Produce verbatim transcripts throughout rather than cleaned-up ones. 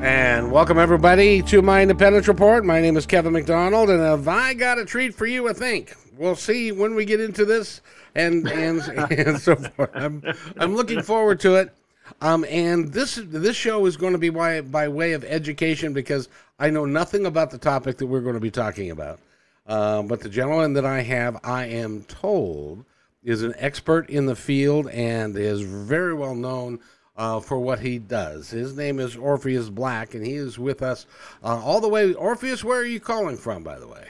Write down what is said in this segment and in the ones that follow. And welcome, everybody, to my Independence Report. My name is Kevin McDonald, and have I got a treat for you, I think. We'll see when we get into this and and, and so forth. I'm, I'm looking forward to it. Um, and this this show is going to be by, by way of education, because I know nothing about the topic that we're going to be talking about. Uh, but the gentleman that I have, I am told, is an expert in the field and is very well known Uh, for what he does. His name is Orpheus Black, and he is with us uh, all the way. Orpheus, where are you calling from, by the way?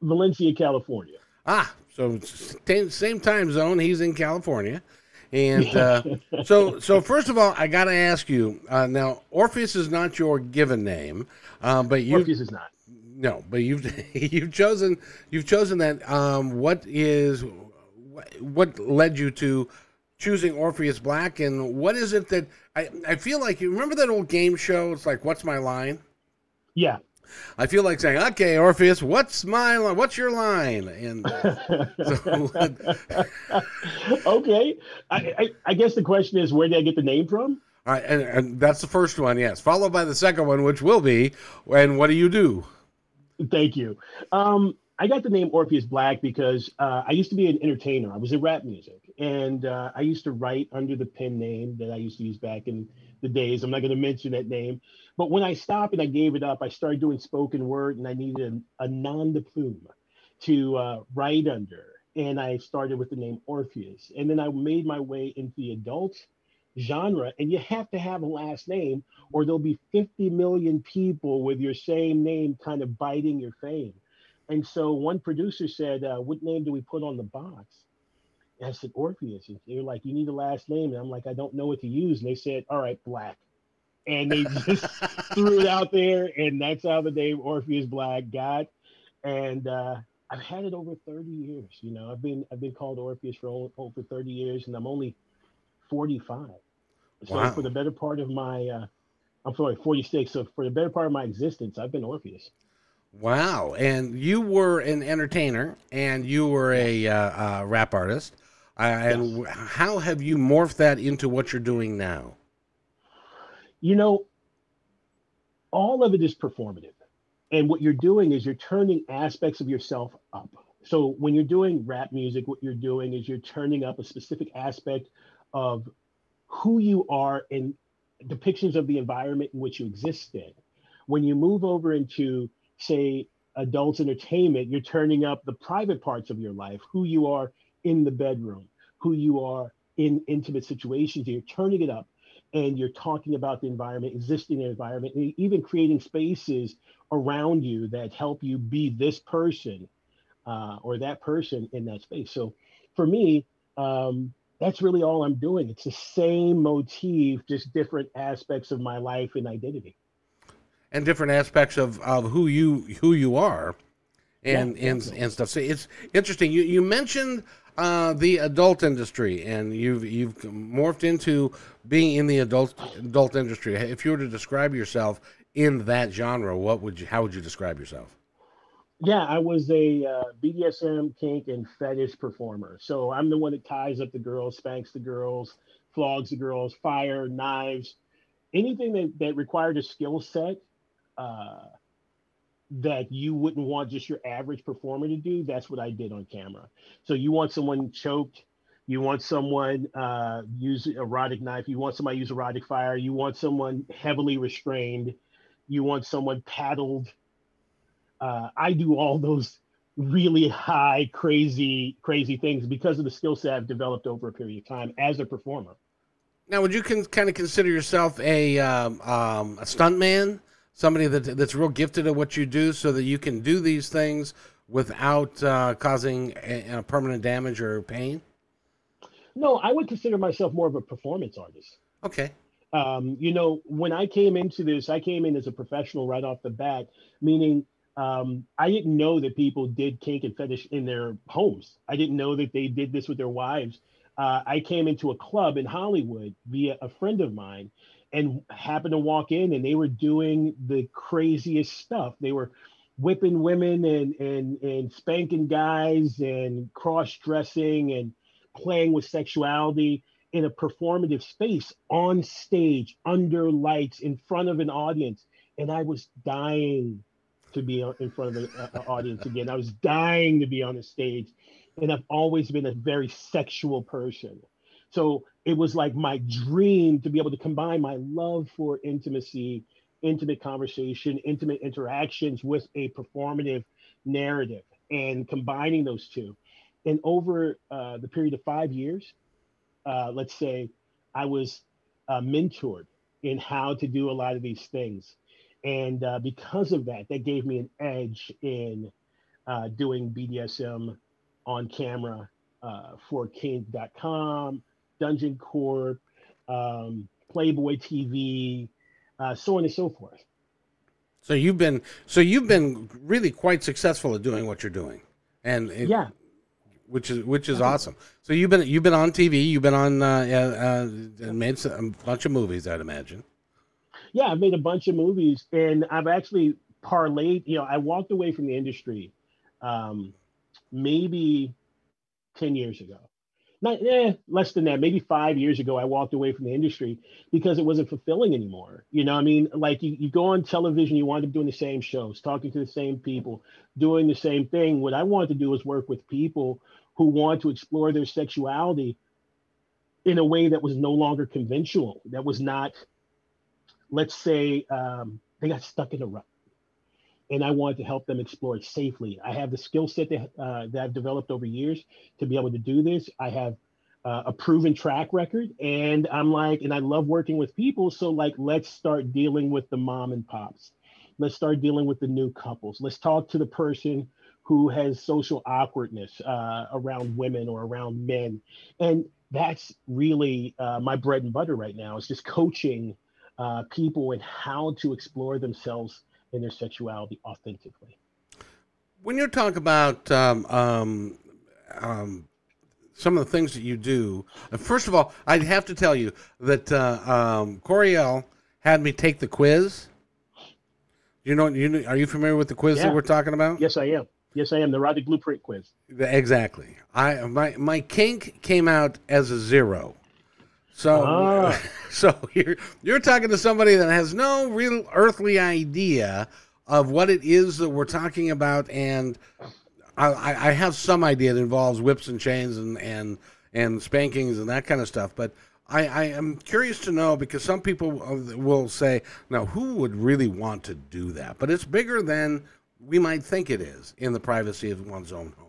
Valencia, California. Ah, so same time zone. He's in California. And uh, so, so first of all, I got to ask you, uh, now, Orpheus is not your given name. Uh, but you, Orpheus is not. No, but you've you've chosen you've chosen that. Um, what is what led you to choosing Orpheus Black, and what is it that I, I feel like, you remember that old game show? It's like, what's my line? Yeah. I feel like saying, okay, Orpheus, what's my line? What's your line? And uh, so, okay. I, I, I guess the question is, where did I get the name from? All right, and, and that's the first one. Yes. Followed by the second one, which will be, and what do you do? Thank you. Um, I got the name Orpheus Black because uh, I used to be an entertainer. I was in rap music, and uh, I used to write under the pen name that I used to use back in the days. I'm not going to mention that name. But when I stopped and I gave it up, I started doing spoken word, and I needed a, a nom de plume to uh, write under. And I started with the name Orpheus. And then I made my way into the adult genre. And you have to have a last name, or there'll be fifty million people with your same name kind of biting your fame. And so one producer said, uh, what name do we put on the box? And I said, Orpheus. And they were like, you need a last name. And I'm like, I don't know what to use. And they said, all right, Black. And they just threw it out there. And that's how the name Orpheus Black got. And uh, I've had it over thirty years. You know, I've been I've been called Orpheus for over thirty years, and I'm only forty-five. So wow. for the better part of my, uh, I'm sorry, forty-six. So for the better part of my existence, I've been Orpheus. Wow. And you were an entertainer, and you were a uh, uh, rap artist. Uh, and yes. How have you morphed that into what you're doing now? You know, all of it is performative. And what you're doing is you're turning aspects of yourself up. So when you're doing rap music, what you're doing is you're turning up a specific aspect of who you are and depictions of the environment in which you exist in. When you move over into, say, adult entertainment, you're turning up the private parts of your life, who you are in the bedroom, who you are in intimate situations. You're turning it up, and you're talking about the environment, existing environment, and even creating spaces around you that help you be this person uh, or that person in that space. So for me, um, that's really all I'm doing. It's the same motif, just different aspects of my life and identity. And different aspects of, of who you who you are, and yeah, and, and stuff. So it's interesting. You you mentioned uh, the adult industry, and you've you've morphed into being in the adult adult industry. If you were to describe yourself in that genre, what would you, how would you describe yourself? Yeah, I was a uh, B D S M, kink, and fetish performer. So I'm the one that ties up the girls, spanks the girls, flogs the girls, fire, knives, anything that, that required a skill set. Uh, that you wouldn't want just your average performer to do, that's what I did on camera. So you want someone choked, you want someone uh, use erotic knife, you want somebody use erotic fire, you want someone heavily restrained, you want someone paddled. Uh, I do all those really high, crazy, crazy things because of the skill set I've developed over a period of time as a performer. Now, would you can kind of consider yourself a, um, um, a stuntman? Somebody that that's real gifted at what you do, so that you can do these things without uh, causing a, a permanent damage or pain? No, I would consider myself more of a performance artist. Okay. Um, you know, when I came into this, I came in as a professional right off the bat, meaning um, I didn't know that people did kink and fetish in their homes. I didn't know that they did this with their wives. Uh, I came into a club in Hollywood via a friend of mine and happened to walk in, and they were doing the craziest stuff. They were whipping women and and and spanking guys and cross-dressing and playing with sexuality in a performative space, on stage, under lights, in front of an audience. And I was dying to be in front of an audience again. I was dying to be on a stage. And I've always been a very sexual person. So it was like my dream to be able to combine my love for intimacy, intimate conversation, intimate interactions with a performative narrative, and combining those two. And over uh, the period of five years, uh, let's say, I was uh, mentored in how to do a lot of these things. And uh, because of that, that gave me an edge in uh, doing B D S M on camera uh, for kink dot com, Dungeon Corp, um, Playboy T V, uh, so on and so forth. So you've been so you've been really quite successful at doing what you're doing, and it, yeah, which is which is awesome. So you've been you've been on T V, you've been on uh, uh, made some, a bunch of movies, I'd imagine. Yeah, I've made a bunch of movies, and I've actually parlayed. You know, I walked away from the industry. Um, Maybe ten years ago, not eh, less than that, maybe five years ago, I walked away from the industry because it wasn't fulfilling anymore. You know what I mean? Like you, you go on television, you wind up doing the same shows, talking to the same people, doing the same thing. What I wanted to do was work with people who want to explore their sexuality in a way that was no longer conventional, that was not, let's say, um, they got stuck in a rut. And I wanted to help them explore it safely. I have the skill set that, uh, that I've developed over years to be able to do this. I have uh, a proven track record, and I'm like, and I love working with people. So like, let's start dealing with the mom and pops. Let's start dealing with the new couples. Let's talk to the person who has social awkwardness uh, around women or around men. And that's really uh, my bread and butter right now. It's just coaching uh, people in how to explore themselves in their sexuality authentically. When you talk about um, um, um, some of the things that you do, first of all, I'd have to tell you that uh, um, Coriel had me take the quiz. You know, you are you familiar with the quiz yeah. that we're talking about? Yes, I am. Yes, I am. The Erotic Blueprint quiz. Exactly. I my my kink came out as a zero. So, oh. so you're, you're talking to somebody that has no real earthly idea of what it is that we're talking about, and I, I have some idea that involves whips and chains and, and, and spankings and that kind of stuff, but I, I am curious to know, because some people will say, now, who would really want to do that? But it's bigger than we might think it is in the privacy of one's own home.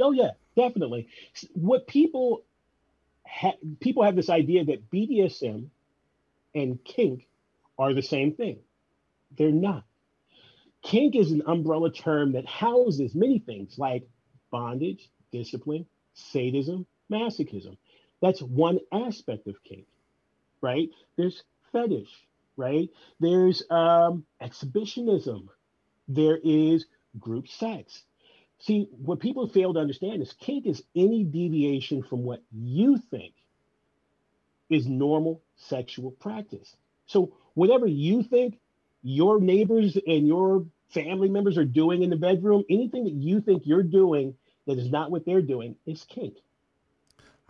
Oh, yeah, definitely. What people... Ha- people have this idea that B D S M and kink are the same thing. They're not. Kink is an umbrella term that houses many things like bondage, discipline, sadism, masochism. That's one aspect of kink, right? There's fetish, right? There's um, exhibitionism. There is group sex. See, what people fail to understand is kink is any deviation from what you think is normal sexual practice. So whatever you think your neighbors and your family members are doing in the bedroom, anything that you think you're doing that is not what they're doing is kink.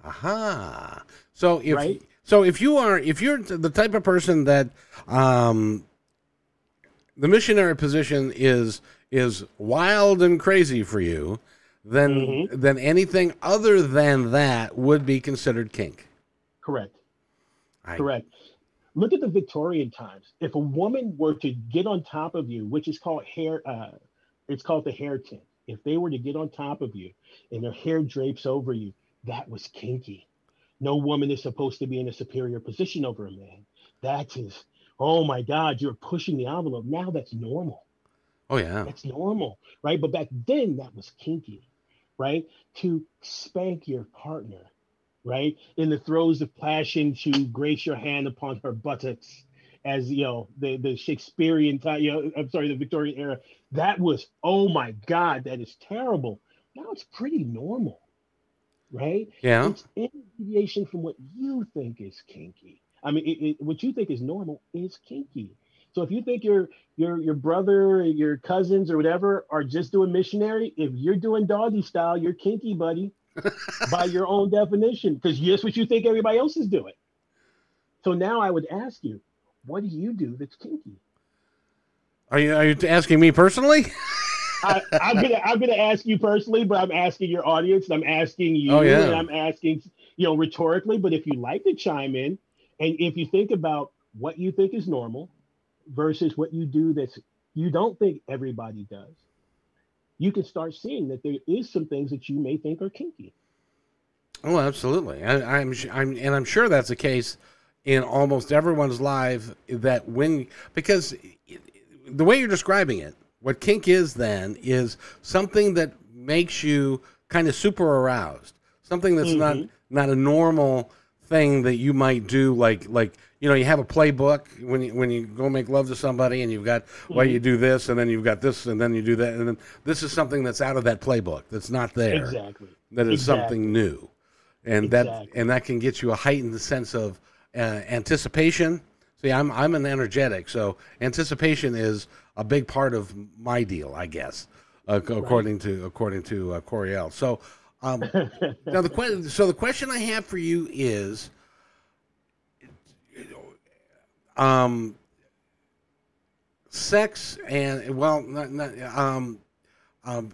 Aha. So if right? so if you are if you're the type of person that um, the missionary position is is wild and crazy for you, then mm-hmm. then anything other than that would be considered kink. Correct. I... Correct. Look at the Victorian times. If a woman were to get on top of you, which is called hair, uh, it's called the hair tint. If they were to get on top of you and their hair drapes over you, that was kinky. No woman is supposed to be in a superior position over a man. That is, oh my God, you're pushing the envelope. Now that's normal. Oh, yeah. That's normal, right? But back then, that was kinky, right? To spank your partner right? In the throes of passion, to grace your hand upon her buttocks, as you know, the, the Shakespearean time, you know, I'm sorry, the Victorian era. That was, oh my God, that is terrible. Now it's pretty normal, right? Yeah. It's any deviation from what you think is kinky. I mean, it, it, what you think is normal is kinky. So if you think your your your brother, your cousins, or whatever are just doing missionary, if you're doing doggy style, you're kinky, buddy, by your own definition, because that's what you think everybody else is doing. So now I would ask you, what do you do that's kinky? Are you are you asking me personally? I, I'm gonna I'm gonna ask you personally, but I'm asking your audience, and I'm asking you, oh, yeah. and I'm asking you know rhetorically. But if you like to chime in, and if you think about what you think is normal versus what you do that you don't think everybody does, you can start seeing that there is some things that you may think are kinky. Oh, absolutely. I, I'm, I'm, and I'm sure that's the case in almost everyone's life, that when, because the way you're describing it, what kink is then is something that makes you kind of super aroused, something that's mm-hmm. not, not a normal thing that you might do, like, like, you know, you have a playbook when you, when you go make love to somebody, and you've got, well, you do this, and then you've got this, and then you do that, and then this is something that's out of that playbook, that's not there. Exactly. That is exactly. something new, and exactly. that and that can get you a heightened sense of uh, anticipation. See, I'm I'm an energetic, so anticipation is a big part of my deal, I guess, uh, according right. to according to uh, Coriel. So um, now the que- so the question I have for you is. Um, sex and well, not, not um, um,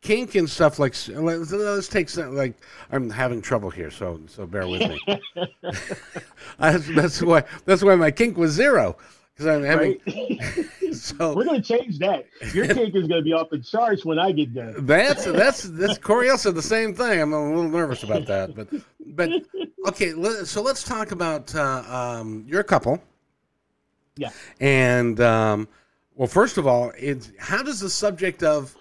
kink and stuff like. Let's, let's take some, like I'm having trouble here, so so bear with me. that's, that's why that's why my kink was zero, because I'm having. Right? So we're gonna change that. Your kink is gonna be off the charts when I get done. That's that's that's Coriel said the same thing. I'm a little nervous about that, but but. Okay, so let's talk about uh, um, your couple. Yeah. And, um, well, first of all, it's, how does the subject of,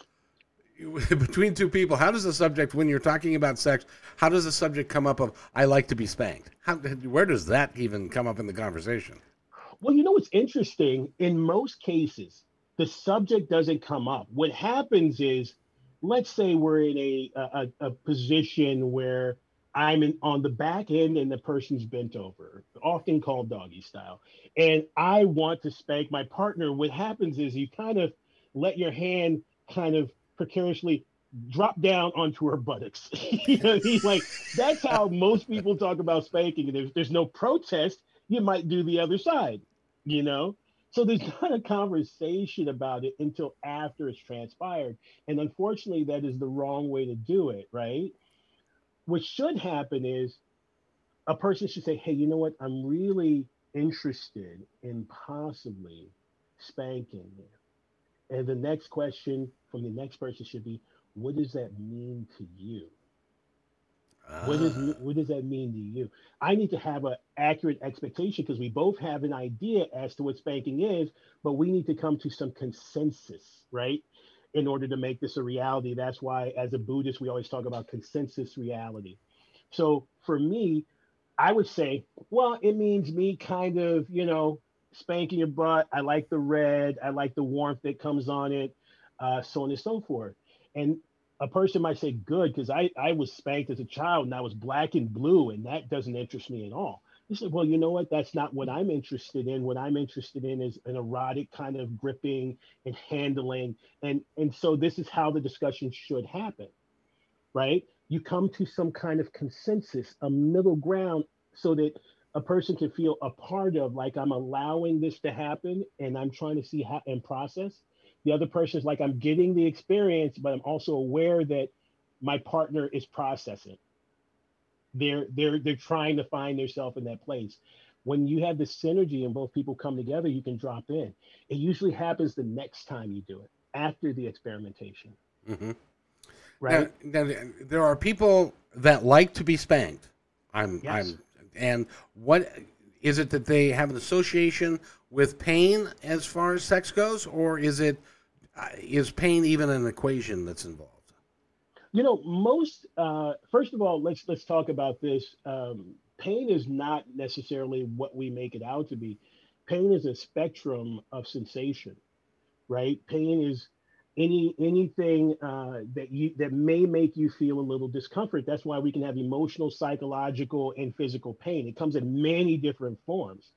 between two people, how does the subject, when you're talking about sex, how does the subject come up of, I like to be spanked? How, where does that even come up in the conversation? Well, you know what's interesting? In most cases, the subject doesn't come up. What happens is, let's say we're in a a, a position where I'm in, on the back end, and the person's bent over, often called doggy style. And I want to spank my partner. What happens is you kind of let your hand kind of precariously drop down onto her buttocks. You know what I mean? Like, that's how most people talk about spanking. And if there's no protest, you might do the other side, you know? So there's not a conversation about it until after it's transpired. And unfortunately, that is the wrong way to do it, right? What should happen is a person should say, hey, you know what? I'm really interested in possibly spanking you. And the next question from the next person should be, what does that mean to you? Uh. What, is, what does that mean to you? I need to have an accurate expectation, because we both have an idea as to what spanking is, but we need to come to some consensus, right? In order to make this a reality. That's why, as a Buddhist, we always talk about consensus reality. So for me, I would say, well, it means me kind of, you know, spanking your butt. I like the red. I like the warmth that comes on it, uh, so on and so forth. And a person might say, good, because I, I was spanked as a child, and I was black and blue, and that doesn't interest me at all. You say, well, you know what? That's not what I'm interested in. What I'm interested in is an erotic kind of gripping and handling. And, and so this is how the discussion should happen, right? You come to some kind of consensus, a middle ground, so that a person can feel a part of, like, I'm allowing this to happen, and I'm trying to see how and process. The other person is like, I'm getting the experience, but I'm also aware that my partner is processing. They're they're they're trying to find themselves in that place. When you have this synergy and both people come together, you can drop in. It usually happens the next time you do it, after the experimentation. Mm-hmm. Right. Now, now, there are people that like to be spanked. I'm yes. I'm and what is it that they have an association with pain as far as sex goes, or is it is pain even an equation that's involved? You know, most, uh, first of all, let's let's talk about this. Um, pain is not necessarily what we make it out to be. Pain is a spectrum of sensation, right? Pain is any anything uh, that you that may make you feel a little discomfort. That's why we can have emotional, psychological, and physical pain. It comes in many different forms,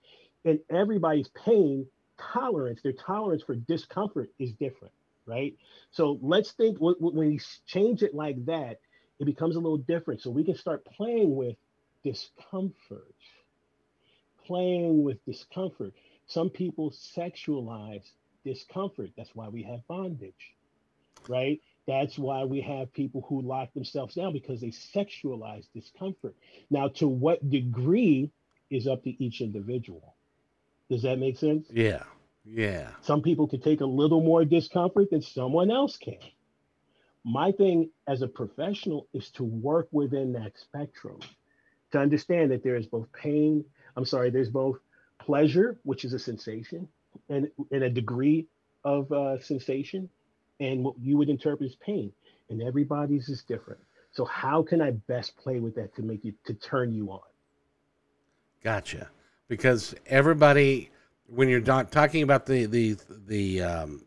and everybody's pain tolerance, their tolerance for discomfort is different, right? So let's think w- w- when you change it like that, it becomes a little different. So we can start playing with discomfort, playing with discomfort. Some people sexualize discomfort. That's why we have bondage, right? That's why we have people who lock themselves down, because they sexualize discomfort. Now, to what degree is up to each individual. Does that make sense? Yeah, yeah. Some people can take a little more discomfort than someone else can. My thing as a professional is to work within that spectrum, to understand that there is both pain, I'm sorry, there's both pleasure, which is a sensation, and, and a degree of uh, sensation, and what you would interpret as pain. And everybody's is different. So how can I best play with that to make you, to turn you on? Gotcha. Because everybody, when you're not talking about the the the um,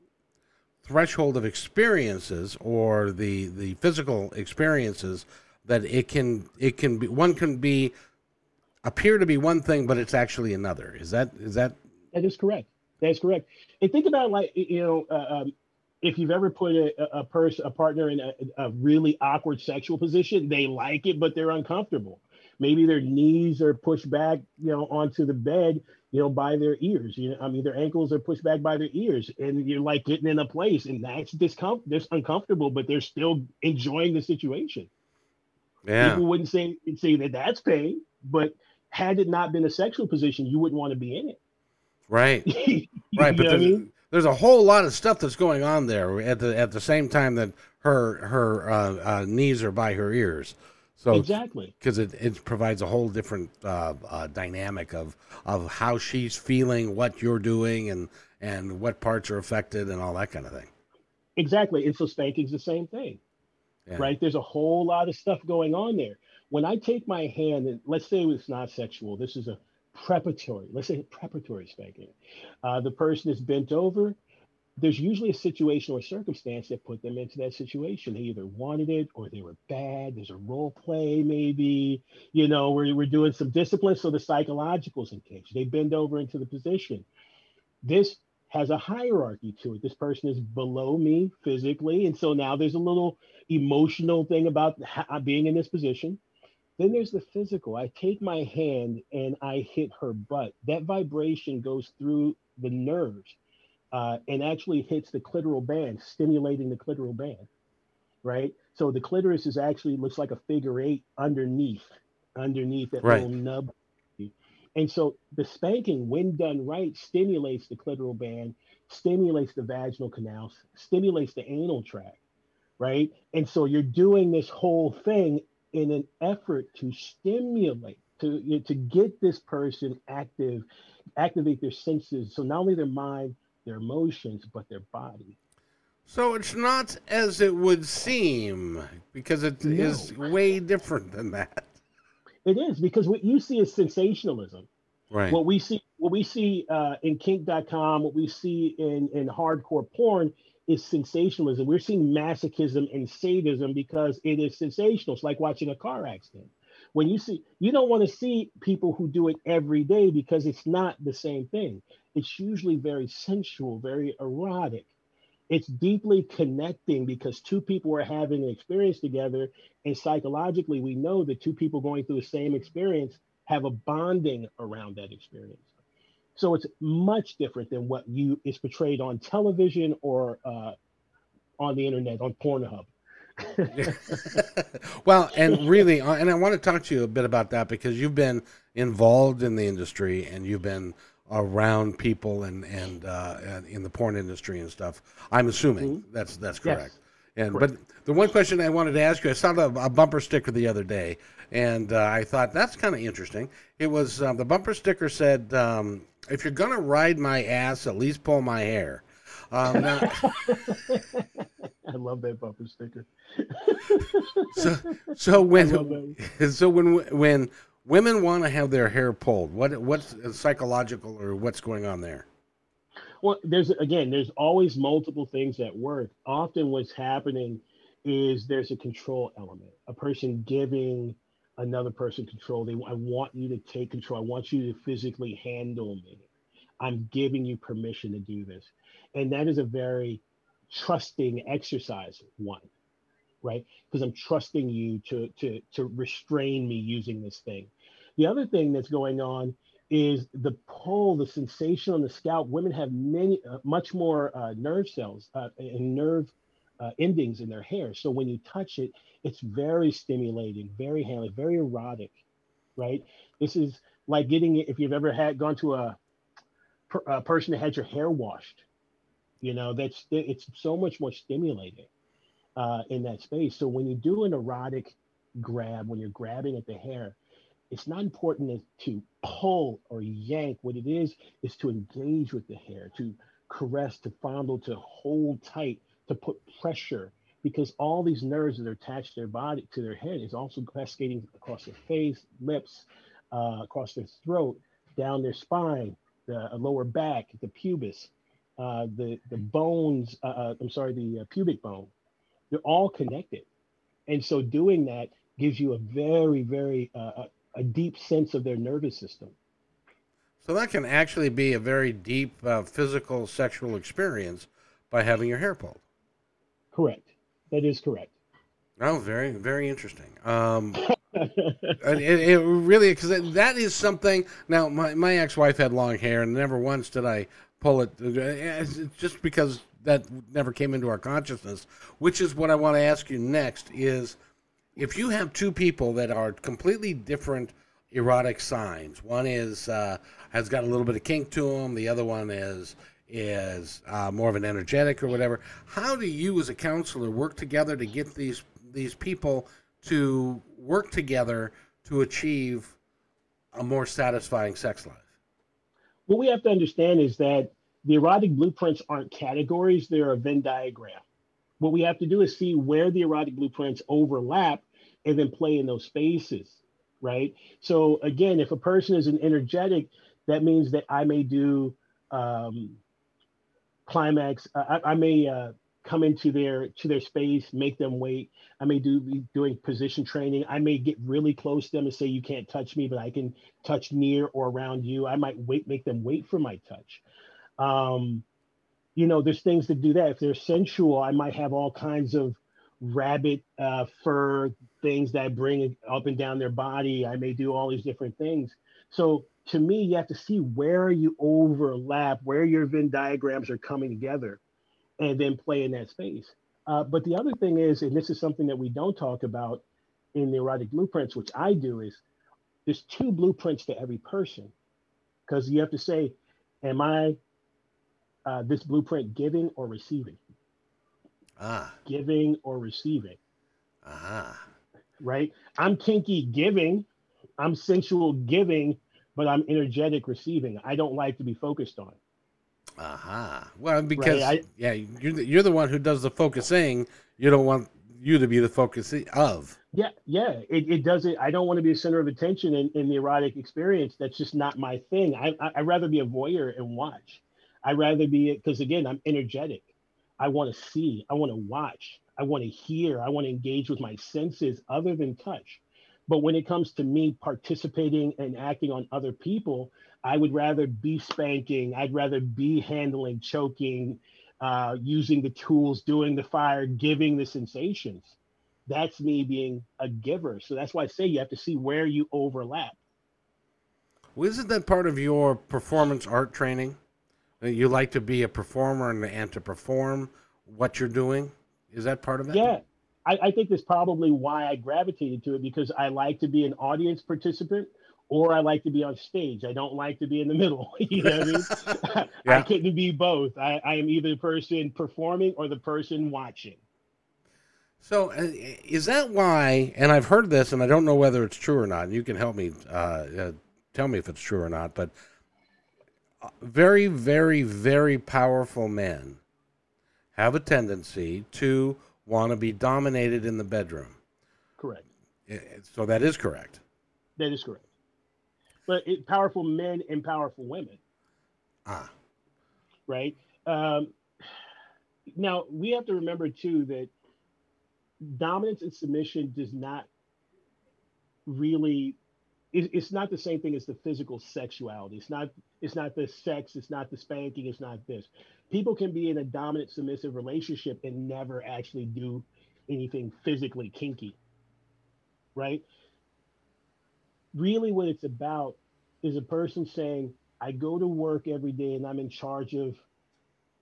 threshold of experiences or the the physical experiences, that it can it can be one can be appear to be one thing, but it's actually another. Is that is that that is correct? That's correct. And think about, like, you know, uh, um, if you've ever put a a, pers- a partner in a, a really awkward sexual position, they like it, but they're uncomfortable. Maybe their knees are pushed back, you know, onto the bed, you know, by their ears. You know, I mean, their ankles are pushed back by their ears, and you're like getting in a place, and that's discomfort. That's uncomfortable, but they're still enjoying the situation. Yeah, people wouldn't say say that that's pain, but had it not been a sexual position, you wouldn't want to be in it. Right, right. But there's, I mean? there's a whole lot of stuff that's going on there at the at the same time that her her uh, uh, knees are by her ears. So exactly, because it, it provides a whole different uh, uh, dynamic of of how she's feeling, what you're doing, and and what parts are affected, and all that kind of thing. Exactly, and so spanking's the same thing, yeah. Right? There's a whole lot of stuff going on there. When I take my hand, and let's say it's not sexual, this is a preparatory. Let's say preparatory spanking. Uh, the person is bent over. There's usually a situation or circumstance that put them into that situation. They either wanted it or they were bad. There's a role play, maybe, you know, where we're doing some discipline. So the psychological's engaged. They bend over into the position. This has a hierarchy to it. This person is below me physically. And so now there's a little emotional thing about being in this position. Then there's the physical. I take my hand and I hit her butt. That vibration goes through the nerves. Uh, and actually hits the clitoral band, stimulating the clitoral band, right? So the clitoris is actually looks like a figure eight underneath, underneath that right. Little nub. And so the spanking, when done right, stimulates the clitoral band, stimulates the vaginal canals, stimulates the anal tract, right? And so you're doing this whole thing in an effort to stimulate, to, you know, to get this person active, activate their senses. So not only their mind, their emotions, but their body. So it's not as it would seem, because it no. is way different than that. It is, because what you see is sensationalism. Right. What we see, what we see uh, in kink dot com, what we see in, in hardcore porn is sensationalism. We're seeing masochism and sadism because it is sensational. It's like watching a car accident. When you see, you don't want to see people who do it every day because it's not the same thing. It's usually very sensual, very erotic. It's deeply connecting because two people are having an experience together, and psychologically we know that two people going through the same experience have a bonding around that experience. So it's much different than what you is portrayed on television or uh, on the internet, on Pornhub. Well, and really, and I want to talk to you a bit about that because you've been involved in the industry and you've been around people and and, uh, and in the porn industry and stuff. I'm assuming mm-hmm. that's that's correct. Yes. And correct. But the one question I wanted to ask you, I saw a, a bumper sticker the other day, and uh, I thought that's kind of interesting. It was uh, the bumper sticker said, um, "If you're gonna ride my ass, at least pull my hair." Um, now, I love that bumper sticker. so, so when, so when, when women want to have their hair pulled, what, what's psychological or what's going on there? Well, there's again, there's always multiple things at work. Often, what's happening is there's a control element. A person giving another person control. They, I want you to take control. I want you to physically handle me. I'm giving you permission to do this. And that is a very trusting exercise, one, right? Because I'm trusting you to, to, to restrain me using this thing. The other thing that's going on is the pull, the sensation on the scalp. Women have many, uh, much more uh, nerve cells uh, and nerve uh, endings in their hair. So when you touch it, it's very stimulating, very handling, very erotic, right? This is like getting it, if you've ever had gone to a, a person that had your hair washed, you know, that's, it's so much more stimulating uh, in that space. So when you do an erotic grab, when you're grabbing at the hair, it's not important to pull or yank. What it is, is to engage with the hair, to caress, to fondle, to hold tight, to put pressure, because all these nerves that are attached to their body, to their head, is also cascading across their face, lips, uh, across their throat, down their spine, the lower back, the pubis, uh, the, the bones, uh, uh, I'm sorry, the uh, pubic bone. They're all connected. And so doing that gives you a very, very, uh, a deep sense of their nervous system. So that can actually be a very deep uh, physical sexual experience by having your hair pulled. Correct. That is correct. Oh, very, very interesting. Um, it, it really, because that is something. Now, my, my ex-wife had long hair, and never once did I pull it, it's just because that never came into our consciousness, which is what I want to ask you next is, if you have two people that are completely different erotic signs, one is uh, has got a little bit of kink to them, the other one is is uh, more of an energetic or whatever. How do you, as a counselor, work together to get these these people to work together to achieve a more satisfying sex life? What we have to understand is that the erotic blueprints aren't categories; they're a Venn diagram. What we have to do is see where the erotic blueprints overlap and then play in those spaces, right? So again, if a person is an energetic, that means that I may do um, climax, uh, I, I may uh, come into their to their space, make them wait. I may do be doing position training. I may get really close to them and say, you can't touch me, but I can touch near or around you. I might wait, make them wait for my touch. Um, you know, there's things that do that. If they're sensual, I might have all kinds of rabbit uh, fur things that I bring up and down their body. I may do all these different things. So to me, you have to see where you overlap, where your Venn diagrams are coming together, and then play in that space. Uh, but the other thing is, and this is something that we don't talk about in the erotic blueprints, which I do, is there's two blueprints to every person. Because you have to say, am I uh, this blueprint giving or receiving? Ah. Giving or receiving. Ah. Right? I'm kinky giving. I'm sensual giving, but I'm energetic receiving. I don't like to be focused on. Aha. Uh-huh. Well, because right, I, yeah, you're the, you're the one who does the focusing. You don't want you to be the focus of. Yeah, yeah. It, it doesn't. I don't want to be a center of attention in, in the erotic experience. That's just not my thing. I, I I'd rather be a voyeur and watch. I'd rather be it because again, I'm energetic. I want to see. I want to watch. I want to hear. I want to engage with my senses other than touch. But when it comes to me participating and acting on other people, I would rather be spanking. I'd rather be handling, choking, uh, using the tools, doing the fire, giving the sensations. That's me being a giver. So that's why I say you have to see where you overlap. Well, isn't that part of your performance art training? You like to be a performer and, and to perform what you're doing? Is that part of it? Yeah. I, I think that's probably why I gravitated to it, because I like to be an audience participant or I like to be on stage. I don't like to be in the middle. You know what I mean? Yeah. I couldn't be both. I, I am either the person performing or the person watching. So uh, is that why, and I've heard this and I don't know whether it's true or not. You can help me uh, uh, tell me if it's true or not, but very, very, very powerful men have a tendency to want to be dominated in the bedroom. Correct. So that is correct. That is correct. But it, powerful men and powerful women. Ah. Right? Um, now, we have to remember, too, that dominance and submission does not really... It, it's not the same thing as the physical sexuality. It's not, it's not the sex. It's not the spanking. It's not this. People can be in a dominant, submissive relationship and never actually do anything physically kinky, right? Really what it's about is a person saying, I go to work every day and I'm in charge of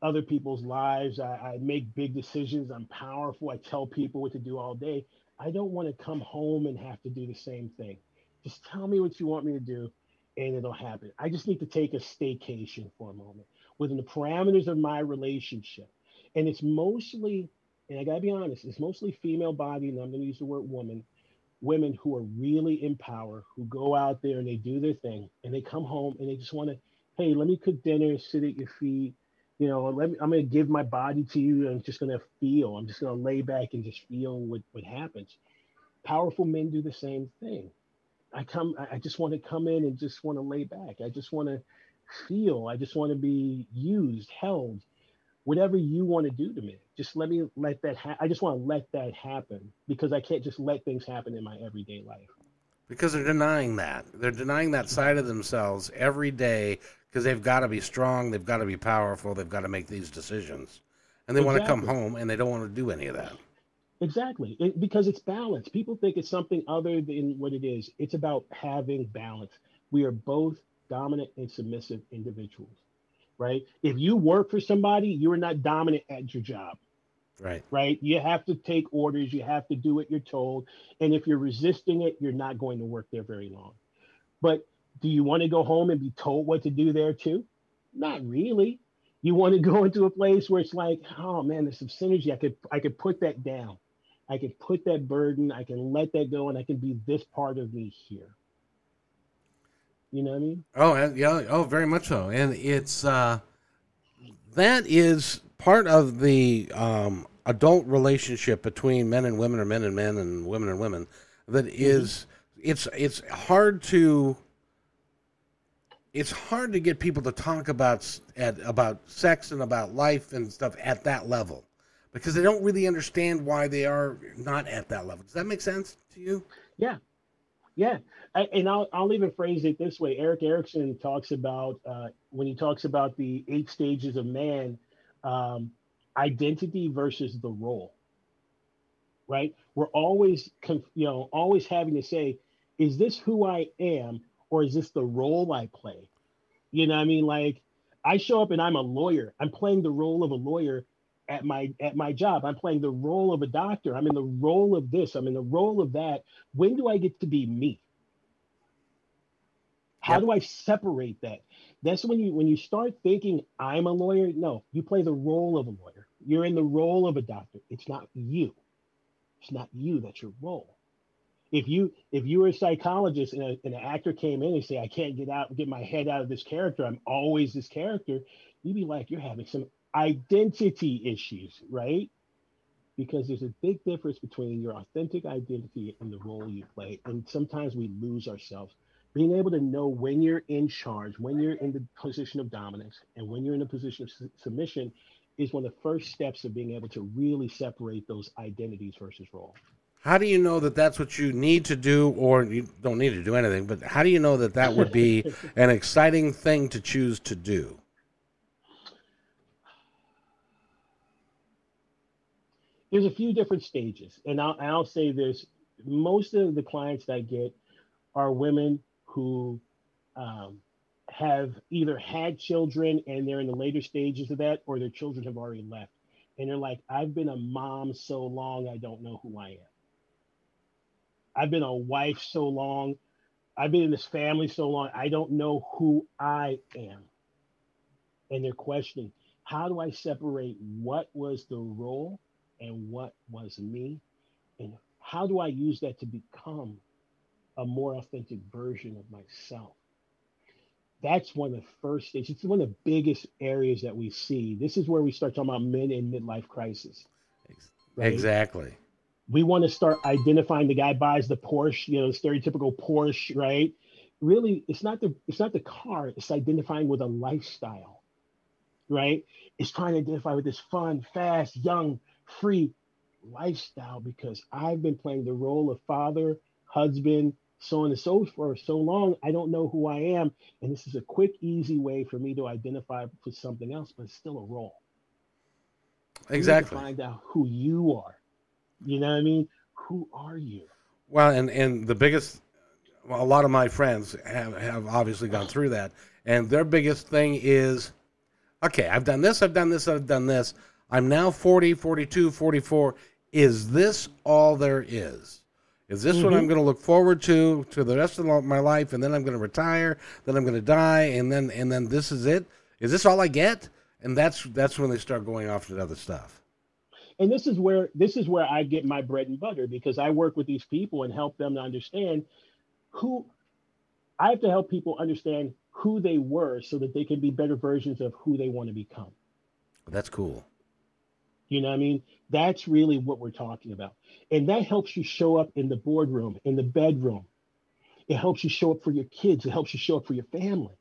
other people's lives. I, I make big decisions. I'm powerful. I tell people what to do all day. I don't want to come home and have to do the same thing. Just tell me what you want me to do and it'll happen. I just need to take a staycation for a moment within the parameters of my relationship. And it's mostly, and I gotta be honest, it's mostly female body, and I'm gonna use the word woman, women who are really in power, who go out there and they do their thing and they come home and they just wanna, hey, let me cook dinner, sit at your feet, you know, let me, I'm gonna give my body to you. I'm just gonna feel, I'm just gonna lay back and just feel what, what happens. Powerful men do the same thing. I come, I just want to come in and just want to lay back. I just want to feel, I just want to be used, held, whatever you want to do to me. Just let me let that happen. I just want to let that happen because I can't just let things happen in my everyday life. Because they're denying that. They're denying that side of themselves every day because they've got to be strong. They've got to be powerful. They've got to make these decisions and they exactly. want to come home and they don't want to do any of that. Exactly. It, because it's balance. People think it's something other than what it is. It's about having balance. We are both dominant and submissive individuals, right? If you work for somebody, you are not dominant at your job, right? Right. You have to take orders. You have to do what you're told. And if you're resisting it, you're not going to work there very long. But do you want to go home and be told what to do there too? Not really. You want to go into a place where it's like, oh man, there's some synergy. I could, I could put that down. I can put that burden, I can let that go, and I can be this part of me here. You know what I mean? Oh, yeah. Oh, very much so. And it's, uh, that is part of the um, adult relationship between men and women, or men and men and women and women, that is, mm-hmm. it's, it's hard to, it's hard to get people to talk about, at, about sex and about life and stuff at that level. Because they don't really understand why they are not at that level. Does that make sense to you? Yeah. Yeah. I, and I'll, I'll even phrase it this way. Erik Erikson talks about, uh, when he talks about the eight stages of man, um, identity versus the role, right? We're always, conf- you know, always having to say, is this who I am? Or is this the role I play? You know what I mean? Like I show up and I'm a lawyer. I'm playing the role of a lawyer. At my at my job, I'm playing the role of a doctor. I'm in the role of this. I'm in the role of that. When do I get to be me? How yep. do I separate that? That's when you when you start thinking I'm a lawyer. No, you play the role of a lawyer. You're in the role of a doctor. It's not you. It's not you. That's your role. If you if you were a psychologist and, a, and an actor came in and say I can't get out get my head out of this character. I'm always this character. You'd be like you're having some identity issues, right? Because there's a big difference between your authentic identity and the role you play. And sometimes we lose ourselves. Being able to know when you're in charge, when you're in the position of dominance, and when you're in a position of su- submission is one of the first steps of being able to really separate those identities versus role. How do you know that that's what you need to do, or you don't need to do anything, but how do you know that that would be an exciting thing to choose to do? There's a few different stages, and I'll, I'll say this. Most of the clients that I get are women who um, have either had children and they're in the later stages of that, or their children have already left. And they're like, I've been a mom so long, I don't know who I am. I've been a wife so long. I've been in this family so long, I don't know who I am. And they're questioning, how do I separate what was the role and what was me, and how do I use that to become a more authentic version of myself? That's one of the first stages. It's one of the biggest areas that we see. This is where we start talking about men in midlife crisis. right? Exactly. We want to start identifying the guy buys the Porsche, you know, stereotypical Porsche, right? Really, it's not the it's not the car. It's identifying with a lifestyle, right? It's trying to identify with this fun, fast, young, free lifestyle, because I've been playing the role of father, husband, so on and so forth, so long, I don't know who I am. And this is a quick, easy way for me to identify with something else, but it's still a role. Exactly. You need to find out who you are. You know what I mean? Who are you? Well, and, and the biggest, well, a lot of my friends have, have obviously gone through that. And their biggest thing is, okay, I've done this, I've done this, I've done this. I'm now forty, forty-two, forty-four. Is this all there is? Is this mm-hmm. what I'm going to look forward to to the rest of my life? And then I'm going to retire, then I'm going to die, and then and then this is it? Is this all I get? And that's that's when they start going off to other stuff. And this is where this is where I get my bread and butter, because I work with these people and help them to understand who I have to help people understand who they were, so that they can be better versions of who they want to become. That's cool. You know what I mean? That's really what we're talking about. And that helps you show up in the boardroom, in the bedroom. It helps you show up for your kids. It helps you show up for your family,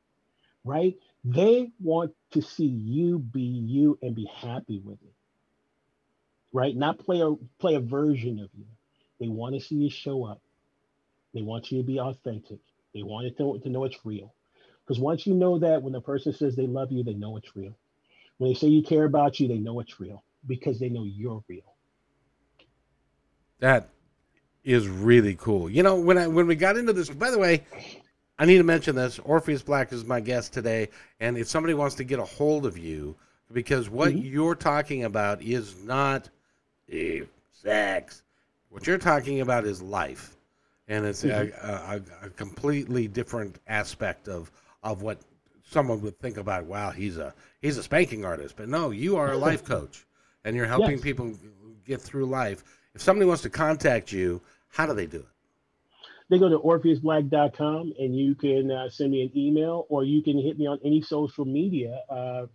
right? They want to see you be you and be happy with it, right? Not play a, play a version of you. They want to see you show up. They want you to be authentic. They want to, to know it's real. Because once you know that, when the person says they love you, they know it's real. When they say you care about you, they know it's real, because they know you're real. That is really cool. You know, when I when we got into this, by the way, I need to mention this. Orpheus Black is my guest today, and if somebody wants to get a hold of you, because what mm-hmm. you're talking about is not sex. What you're talking about is life, and it's mm-hmm. a, a, a completely different aspect of of what someone would think about. Wow, he's a he's a spanking artist, but no, you are a life coach, and you're helping yes. people get through life. If somebody wants to contact you, how do they do it? They go to orpheus black dot com, and you can uh, send me an email, or you can hit me on any social media. Uh,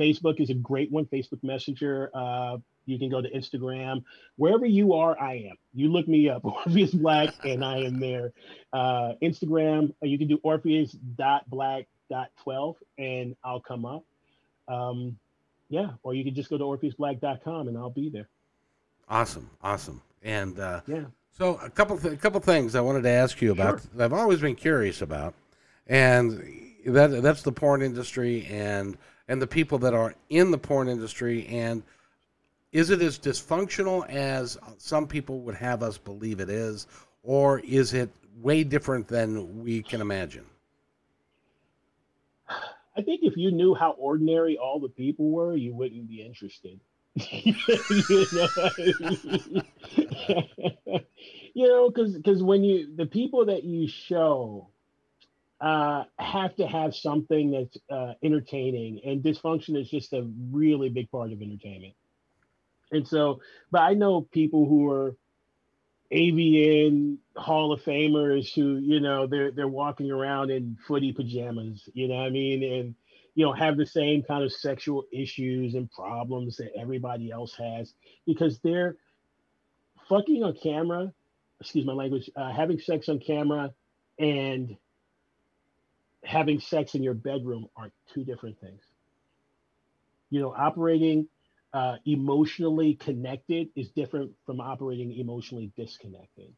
Facebook is a great one, Facebook Messenger. Uh, you can go to Instagram. Wherever you are, I am. You look me up, Orpheus Black, and I am there. Uh, Instagram, you can do orpheus dot black dot twelve, and I'll come up. Um, yeah, or you can just go to orpheus black dot com, and I'll be there. Awesome, awesome, and uh, yeah. So a couple, th- a couple things I wanted to ask you about. Sure. That I've always been curious about, and that that's the porn industry and and the people that are in the porn industry. And is it as dysfunctional as some people would have us believe it is, or is it way different than we can imagine? I think if you knew how ordinary all the people were, you wouldn't be interested. you know, you know, because because when you the people that you show uh, have to have something that's uh, entertaining, and dysfunction is just a really big part of entertainment. And so, but I know people who are A V N Hall of Famers who, you know, they're they're walking around in footy pajamas. You know what I mean? And you know, have the same kind of sexual issues and problems that everybody else has, because they're fucking on camera, excuse my language, uh, having sex on camera and having sex in your bedroom are two different things. You know, operating uh, emotionally connected is different from operating emotionally disconnected,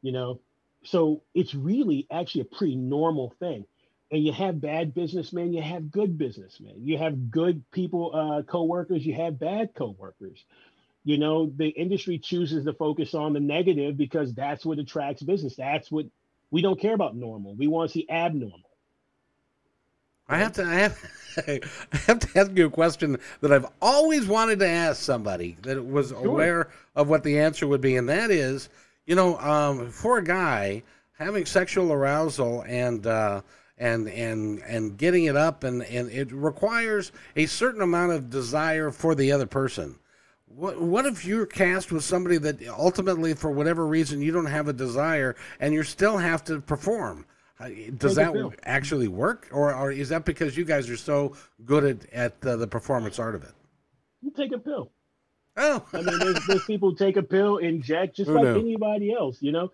you know? So it's really actually a pretty normal thing. And you have bad businessmen, you have good businessmen. You have good people, uh, co-workers, you have bad co-workers. You know, the industry chooses to focus on the negative because that's what attracts business. That's what, we don't care about normal. We want to see abnormal. I have to, I have, I have to ask you a question that I've always wanted to ask somebody that was sure. aware of what the answer would be. And that is, you know, um, for a guy, having sexual arousal and, uh, and and and getting it up, and, and it requires a certain amount of desire for the other person. What what if you're cast with somebody that ultimately, for whatever reason, you don't have a desire, and you still have to perform? Does Make that actually work, or, or is that because you guys are so good at, at the, the performance art of it? You take a pill. Oh. I mean, there's, there's people who take a pill, inject, just who like knows? Anybody else, you know?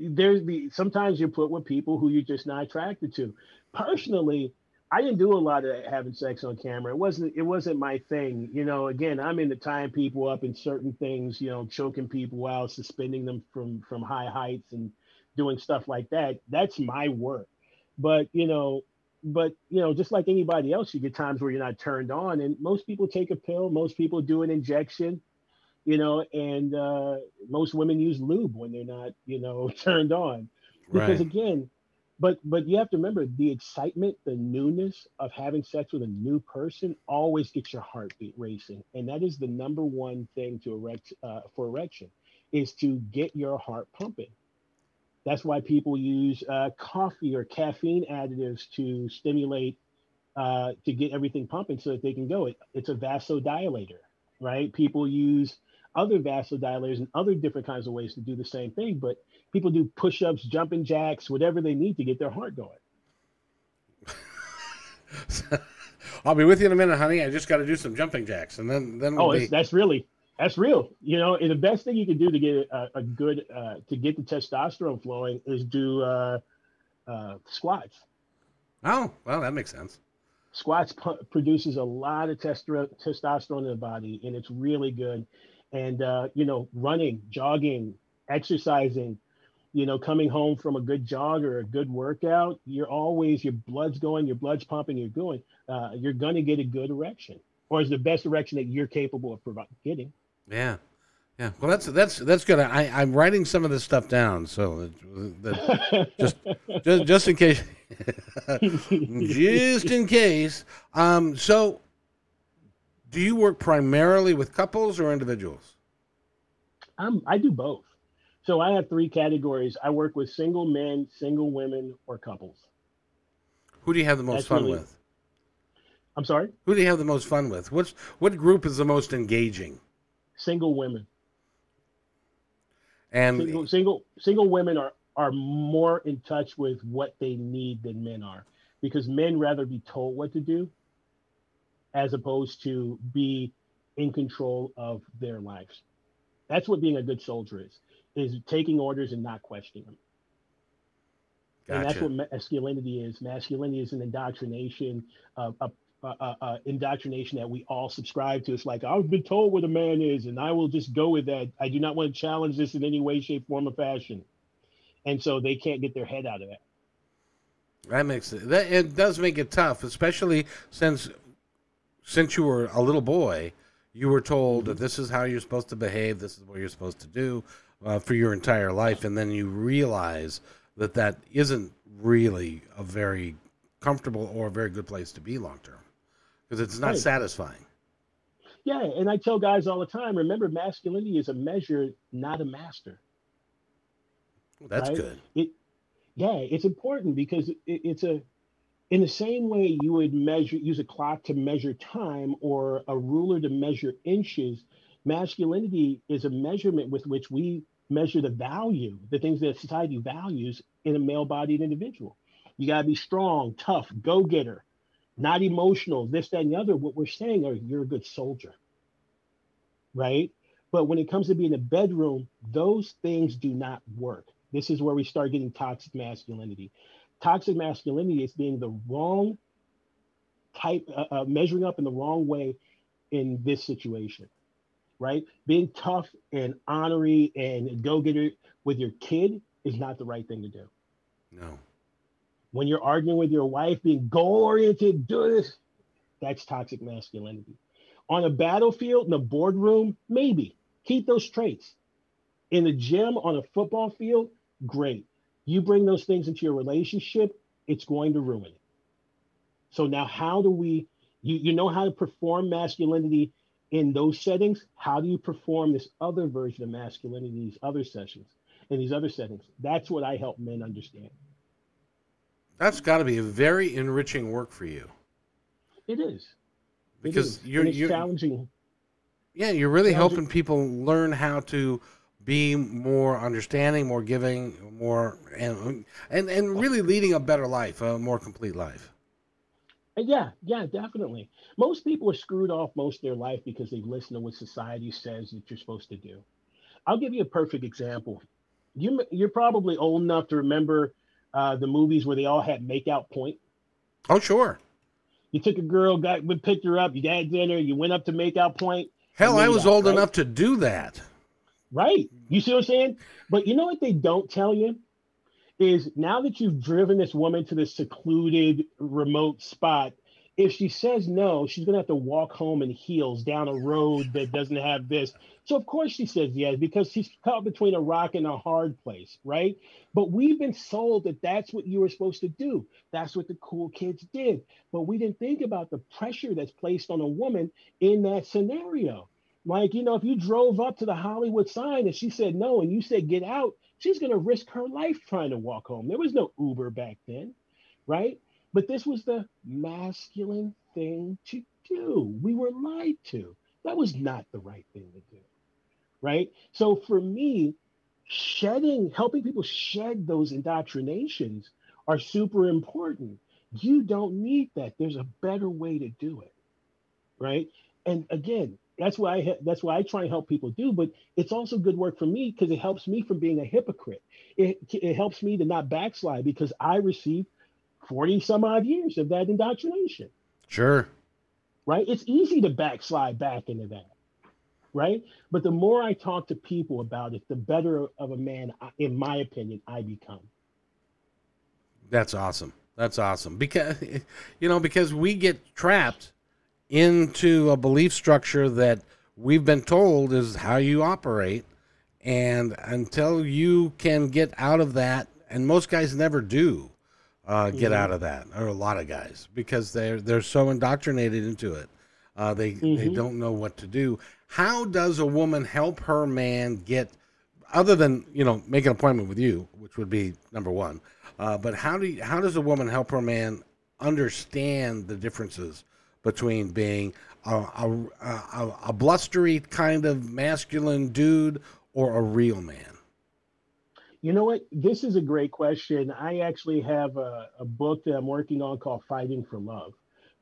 There's the sometimes you're put with people who you're just not attracted to. Personally, I didn't do a lot of having sex on camera. It wasn't it wasn't my thing. You know, again, I'm into tying people up in certain things, you know, choking people out, suspending them from, from high heights and doing stuff like that. That's my work. But, you know, but, you know, just like anybody else, you get times where you're not turned on. And most people take a pill. Most people do an injection, you know, and uh, most women use lube when they're not, you know, turned on. Because, right. again, But but you have to remember the excitement, the newness of having sex with a new person always gets your heartbeat racing, and that is the number one thing to erect uh, for erection, is to get your heart pumping. That's why people use uh, coffee or caffeine additives to stimulate uh, to get everything pumping so that they can go. It, it's a vasodilator, right? People use other vasodilators and other different kinds of ways to do the same thing, but people do push-ups, jumping jacks, whatever they need to get their heart going. I'll be with you in a minute, honey. I just got to do some jumping jacks, and then then we'll oh, be... that's really that's real. You know, and the best thing you can do to get a, a good uh, to get the testosterone flowing is do uh, uh, squats. Oh, well, that makes sense. Squats pu- produces a lot of test- testosterone in the body, and it's really good. And uh, you know, running, jogging, exercising. You know, coming home from a good jog or a good workout, you're always, your blood's going, your blood's pumping, you're going, uh, you're going to get a good erection, or is the best erection that you're capable of providing. Getting. Yeah. Yeah. Well, that's, that's, that's good. I, I'm writing some of this stuff down. So that, that just, just, just in case, just in case. Um, so do you work primarily with couples or individuals? Um, I do both. So I have three categories. I work with single men, single women, or couples. Who do you have the most That's fun really... with? I'm sorry? Who do you have the most fun with? What's, what group is the most engaging? Single women. And single single, single women are, are more in touch with what they need than men are, because men rather be told what to do as opposed to be in control of their lives. That's what being a good soldier is. is taking orders and not questioning them. Gotcha. And that's what masculinity is. Masculinity is an indoctrination, uh, a, a, a indoctrination that we all subscribe to. It's like, I've been told what a man is, and I will just go with that. I do not want to challenge this in any way, shape, form, or fashion. And so they can't get their head out of that. That makes it, that, it does make it tough, especially since, since you were a little boy, you were told mm-hmm. that this is how you're supposed to behave. This is what you're supposed to do. Uh, for your entire life, and then you realize that that isn't really a very comfortable or a very good place to be long term, because it's not right. satisfying. Yeah, and I tell guys all the time, remember, masculinity is a measure, not a master. Well, that's right? good. It, yeah, it's important, because it, it's a, in the same way you would measure, use a clock to measure time or a ruler to measure inches, masculinity is a measurement with which we measure the value, the things that society values in a male-bodied individual. You got to be strong, tough, go-getter, not emotional, this, that, and the other. What we're saying are you're a good soldier, right? But when it comes to being in a bedroom, those things do not work. This is where we start getting toxic masculinity. Toxic masculinity is being the wrong type, uh, uh, measuring up in the wrong way in this situation. Right? Being tough and honorary and go-getter with your kid is not the right thing to do. No. When you're arguing with your wife, being goal-oriented, do this, that's toxic masculinity. On a battlefield, in a boardroom, maybe. Keep those traits. In the gym, on a football field, great. You bring those things into your relationship, it's going to ruin it. So now how do we, you, you know how to perform masculinity in those settings. How do you perform this other version of masculinity in these other sessions, in these other settings? That's what I help men understand. That's got to be a very enriching work for you. It is. Because it is. You're, it's you're challenging. Yeah, you're really helping people learn how to be more understanding, more giving, more, and and, and really leading a better life, a more complete life. Yeah, yeah, definitely. Most people are screwed off most of their life because they've listened to what society says that you're supposed to do. I'll give you a perfect example. You, you're probably old enough to remember uh, the movies where they all had makeout point. Oh, sure. You took a girl, got would pick her up, you had dinner, you went up to makeout point. Hell, I was old enough to do that. Right. You see what I'm saying? But you know what they don't tell you? Is now that you've driven this woman to this secluded, remote spot, if she says no, she's going to have to walk home in heels down a road that doesn't have this. So, of course, she says yes, because she's caught between a rock and a hard place, right? But we've been sold that that's what you were supposed to do. That's what the cool kids did. But we didn't think about the pressure that's placed on a woman in that scenario. Like, you know, if you drove up to the Hollywood sign and she said no and you said get out, she's going to risk her life trying to walk home. There was no Uber back then, right? But this was the masculine thing to do. We were lied to. That was not the right thing to do, right? So for me, shedding, helping people shed those indoctrinations are super important. You don't need that. There's a better way to do it, right? And again, that's why I, that's why I try and help people do, but it's also good work for me because it helps me from being a hypocrite. It, it helps me to not backslide because I received forty some odd years of that indoctrination. Sure. Right? It's easy to backslide back into that. Right? But the more I talk to people about it, the better of a man, in my opinion, I become. That's awesome. That's awesome. Because, you know, because we get trapped into a belief structure that we've been told is how you operate. And until you can get out of that, and most guys never do uh, get mm-hmm. out of that, or a lot of guys, because they're, they're so indoctrinated into it. Uh, they, mm-hmm. they don't know what to do. How does a woman help her man get, other than, you know, make an appointment with you, which would be number one. Uh, but how do you, how does a woman help her man understand the differences between being a, a, a, a blustery kind of masculine dude or a real man? You know what? This is a great question. I actually have a, a book that I'm working on called Fighting for Love,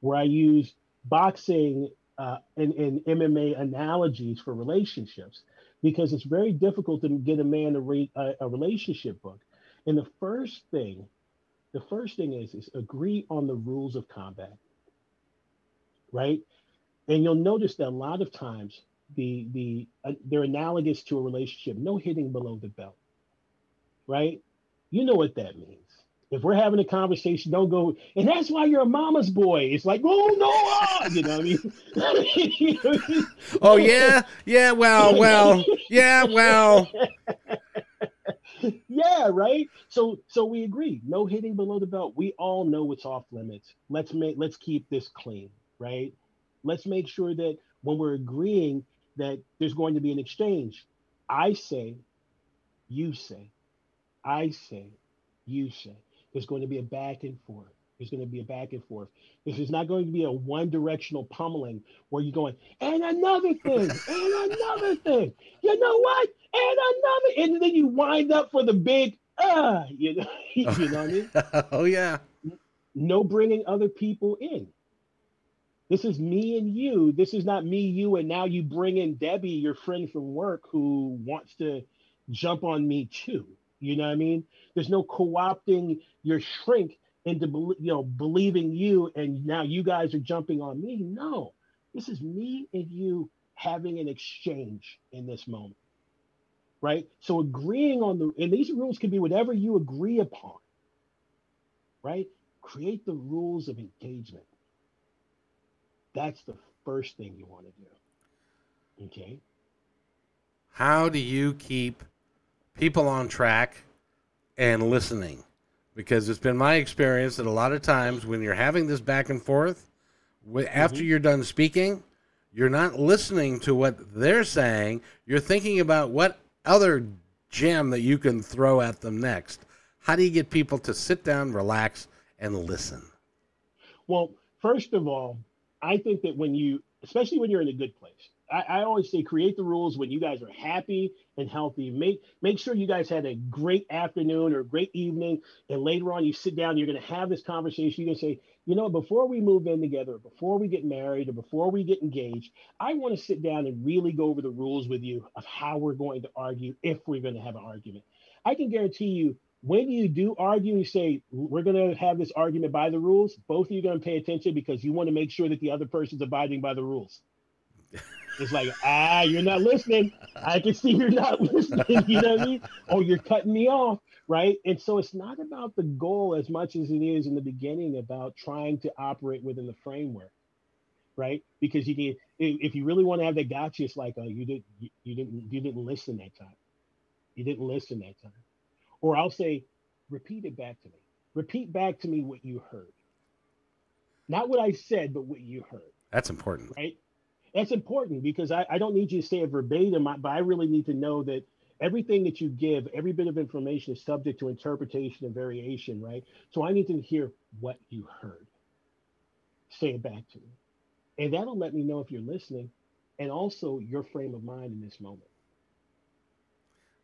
where I use boxing uh, and, and M M A analogies for relationships, because it's very difficult to get a man to read a, a relationship book. And the first thing, the first thing is, is agree on the rules of combat. Right? And you'll notice that a lot of times the the uh, they're analogous to a relationship. No hitting below the belt, right? You know what that means. If we're having a conversation, don't go, and that's why you're a mama's boy. It's like, oh, no, ah! You know what I mean? You know what I mean? Oh, yeah? Yeah, well, well, yeah, well. Yeah, right? So so we agree. No hitting below the belt. We all know what's off limits. Let's make, let's keep this clean. Right? Let's make sure that when we're agreeing that there's going to be an exchange, I say, you say, I say, you say. There's going to be a back and forth. There's going to be a back and forth. This is not going to be a one-directional pummeling where you're going, and another thing, and another thing. You know what? And another. And then you wind up for the big, ah, uh, you know, you know what I mean? Oh, yeah. No bringing other people in. This is me and you. This is not me, you, and now you bring in Debbie, your friend from work, who wants to jump on me too. You know what I mean? There's no co-opting your shrink into, you know, believing you, and now you guys are jumping on me. No, this is me and you having an exchange in this moment, right? So agreeing on the, and these rules can be whatever you agree upon, right? Create the rules of engagement. That's the first thing you want to do. Okay. How do you keep people on track and listening? Because it's been my experience that a lot of times when you're having this back and forth, mm-hmm. after you're done speaking, you're not listening to what they're saying. You're thinking about what other gem that you can throw at them next. How do you get people to sit down, relax, and listen? Well, first of all, I think that when you, especially when you're in a good place, I, I always say create the rules when you guys are happy and healthy. Make make sure you guys had a great afternoon or a great evening, and later on you sit down, you're going to have this conversation. You're going to say, you know, before we move in together, before we get married, or before we get engaged, I want to sit down and really go over the rules with you of how we're going to argue if we're going to have an argument. I can guarantee you, when you do argue and say, we're going to have this argument by the rules, both of you are going to pay attention because you want to make sure that the other person's abiding by the rules. It's like, ah, you're not listening. I can see you're not listening. You know what I mean? Or you're cutting me off, right? And so it's not about the goal as much as it is in the beginning about trying to operate within the framework, right? Because you need, if you really want to have that gotcha, it's like, oh, you didn't, you didn't, you didn't listen that time. You didn't listen that time. Or I'll say, repeat it back to me. Repeat back to me what you heard. Not what I said, but what you heard. That's important. Right? That's important because I, I don't need you to say it verbatim, but I really need to know that everything that you give, every bit of information is subject to interpretation and variation, right? So I need to hear what you heard. Say it back to me. And that'll let me know if you're listening and also your frame of mind in this moment.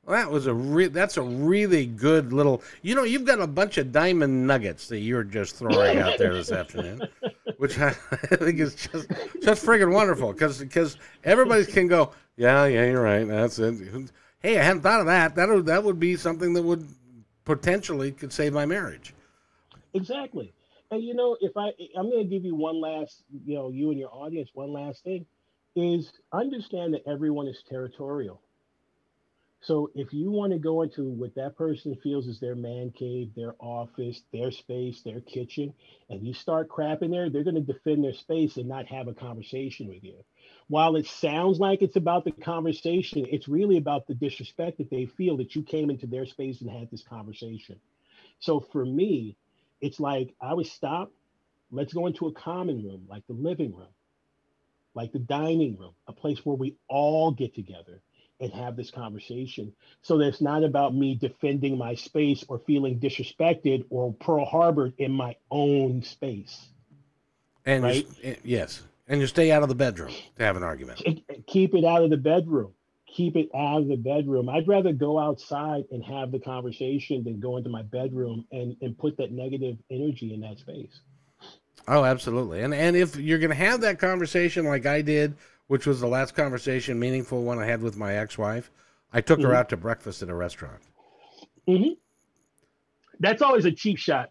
Well, that was a re- that's a really good little, you know, you've got a bunch of diamond nuggets that you're just throwing out there this afternoon, which I, I think is just just friggin' wonderful because because everybody can go, yeah, yeah, you're right, that's it. Hey, I hadn't thought of that. That would, that would be something that would potentially could save my marriage. Exactly. And, you know, if I, I'm going to give you one last, you know, you and your audience, one last thing is understand that everyone is territorial. So if you want to go into what that person feels is their man cave, their office, their space, their kitchen, and you start crapping there, they're going to defend their space and not have a conversation with you. While it sounds like it's about the conversation, it's really about the disrespect that they feel that you came into their space and had this conversation. So for me, it's like I would stop. Let's go into a common room, like the living room, like the dining room, a place where we all get together and have this conversation so that it's not about me defending my space or feeling disrespected or Pearl Harbored in my own space. And right? you, yes. And you stay out of the bedroom to have an argument. Keep it out of the bedroom. Keep it out of the bedroom. I'd rather go outside and have the conversation than go into my bedroom and, and put that negative energy in that space. Oh, absolutely. And, and if you're going to have that conversation like I did, which was the last conversation, meaningful one I had with my ex-wife. I took mm-hmm. her out to breakfast at a restaurant. Mm-hmm. That's always a cheap shot.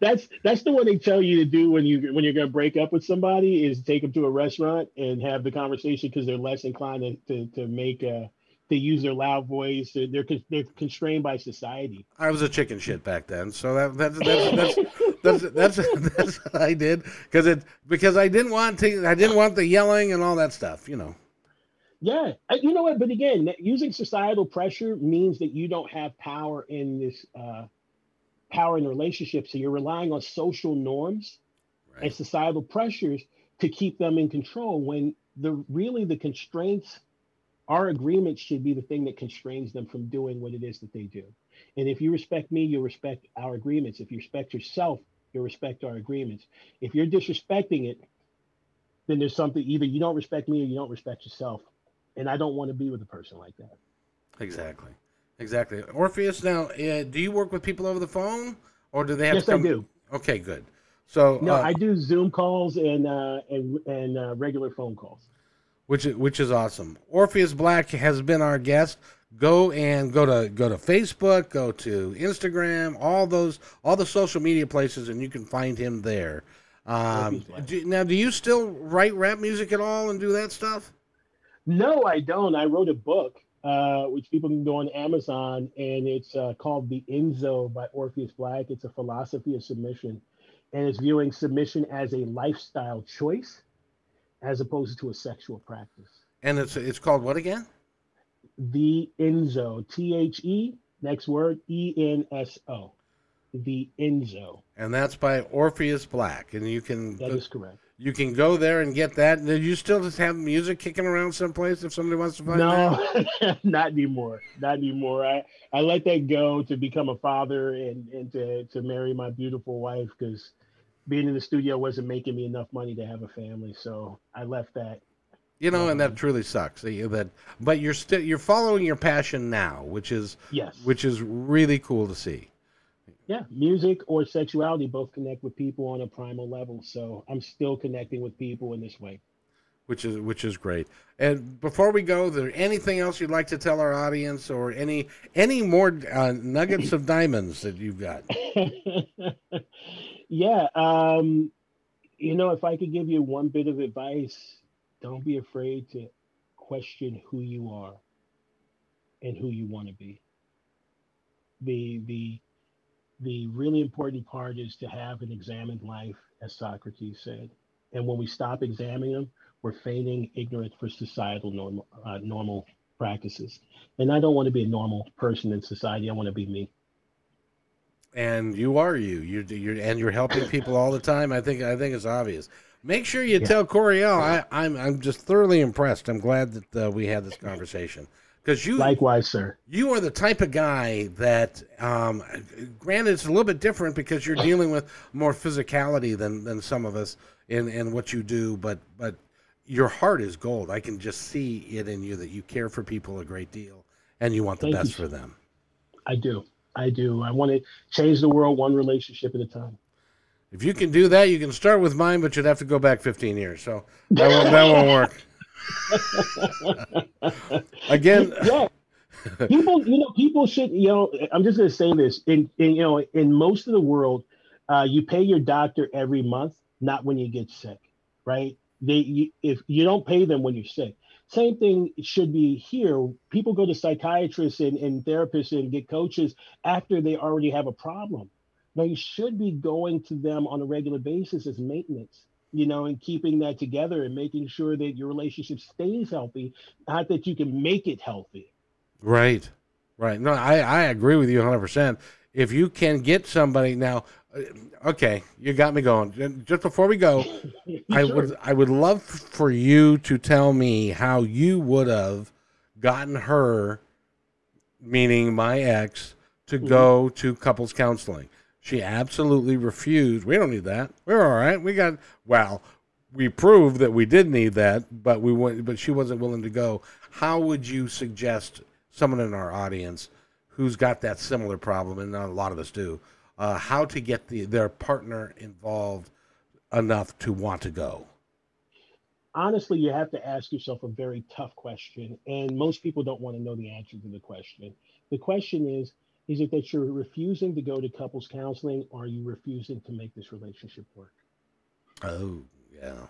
that's that's the one they tell you to do when you when you're going to break up with somebody is take them to a restaurant and have the conversation because they're less inclined to to, to make a, to use their loud voice. They're they're constrained by society. I was a chicken shit back then, so that that's that's. that's That's, that's that's what I did because it because I didn't want to I didn't want the yelling and all that stuff, you know. Yeah, you know what? But again, using societal pressure means that you don't have power in this uh, power in the relationship. So you're relying on social norms right. and societal pressures to keep them in control. When the really the constraints, our agreement should be the thing that constrains them from doing what it is that they do. And if you respect me, you'll respect our agreements. If you respect yourself, you'll respect our agreements. If you're disrespecting it, then there's something, either you don't respect me or you don't respect yourself. And I don't want to be with a person like that. Exactly. Exactly. Orpheus, now, uh, do you work with people over the phone or do they have yes, to come? Yes, I do. Okay, good. So no, uh, I do Zoom calls and uh, and, and uh, regular phone calls. Which is, which is awesome. Orpheus Black has been our guest. Go and go to go to Facebook, go to Instagram, all those all the social media places, and you can find him there. Um, do, now, do you still write rap music at all and do that stuff? No, I don't. I wrote a book, uh, which people can go on Amazon, and it's uh, called The Enzo by Orpheus Black. It's a philosophy of submission, and it's viewing submission as a lifestyle choice as opposed to a sexual practice. And it's it's called what again? The Enzo, T H E, next word, E N S O, The Enzo. And that's by Orpheus Black, and you can... That is correct. You can go there and get that. Do you still just have music kicking around someplace if somebody wants to find no, that? No, not anymore. Not anymore. I, I let that go to become a father and, and to, to marry my beautiful wife because being in the studio wasn't making me enough money to have a family, so I left that. You know, and that truly sucks. That, but you're still you're following your passion now, which is yes. which is really cool to see. Yeah, music or sexuality both connect with people on a primal level. So I'm still connecting with people in this way. Which is which is great. And before we go, there anything else you'd like to tell our audience, or any any more uh, nuggets of diamonds that you've got? Yeah, um, you know, if I could give you one bit of advice, don't be afraid to question who you are and who you want to be. The the the really important part is to have an examined life, as Socrates said. And when we stop examining them, we're feigning ignorance for societal normal, uh, normal practices. And I don't want to be a normal person in society. I want to be me. And you are you. You're, you're and you're helping people all the time. I think I think it's obvious. Make sure you yeah. tell Coryell. I, I'm I'm just thoroughly impressed. I'm glad that uh, we had this conversation. Because you, likewise, sir, you are the type of guy that, um, granted, it's a little bit different because you're dealing with more physicality than, than some of us in, in what you do. But but your heart is gold. I can just see it in you that you care for people a great deal and you want the Thank best you, for them. I do. I do. I want to change the world one relationship at a time. If you can do that, you can start with mine, but you'd have to go back fifteen years. So that won't, that won't work. Again, yeah. People, you know, people should, you know, I'm just going to say this. In, in, you know, in most of the world, uh, you pay your doctor every month, not when you get sick, right? They, you, if you don't pay them when you're sick, same thing should be here. People go to psychiatrists and, and therapists and get coaches after they already have a problem. Now you should be going to them on a regular basis as maintenance. You know, and keeping that together and making sure that your relationship stays healthy, not that you can make it healthy. Right, right. No, I, I agree with you one hundred percent. If you can get somebody now, okay, you got me going. Just before we go, I sure. would I would love for you to tell me how you would have gotten her, meaning my ex, to mm-hmm. go to couples counseling. She absolutely refused. We don't need that. We're all right. We got, well, we proved that we did need that, but we went, but she wasn't willing to go. How would you suggest someone in our audience who's got that similar problem, and not a lot of us do, uh, how to get the, their partner involved enough to want to go? Honestly, you have to ask yourself a very tough question, and most people don't want to know the answer to the question. The question is, Is it that you're refusing to go to couples counseling, or are you refusing to make this relationship work? Oh, yeah.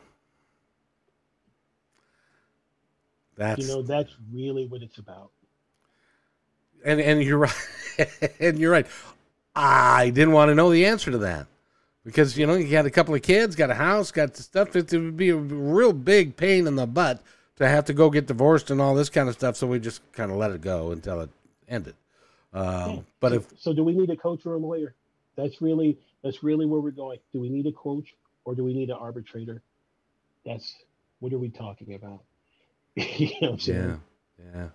That's, you know, that's really what it's about. And and you're right. and you're right. I didn't want to know the answer to that because, you know, you got a couple of kids, got a house, got the stuff. It would be a real big pain in the butt to have to go get divorced and all this kind of stuff. So we just kind of let it go until it ended. Um, okay. But if so, do we need a coach or a lawyer? That's really that's really where we're going. Do we need a coach or do we need an arbitrator? That's what are we talking about? You know what I'm saying? Yeah, yeah.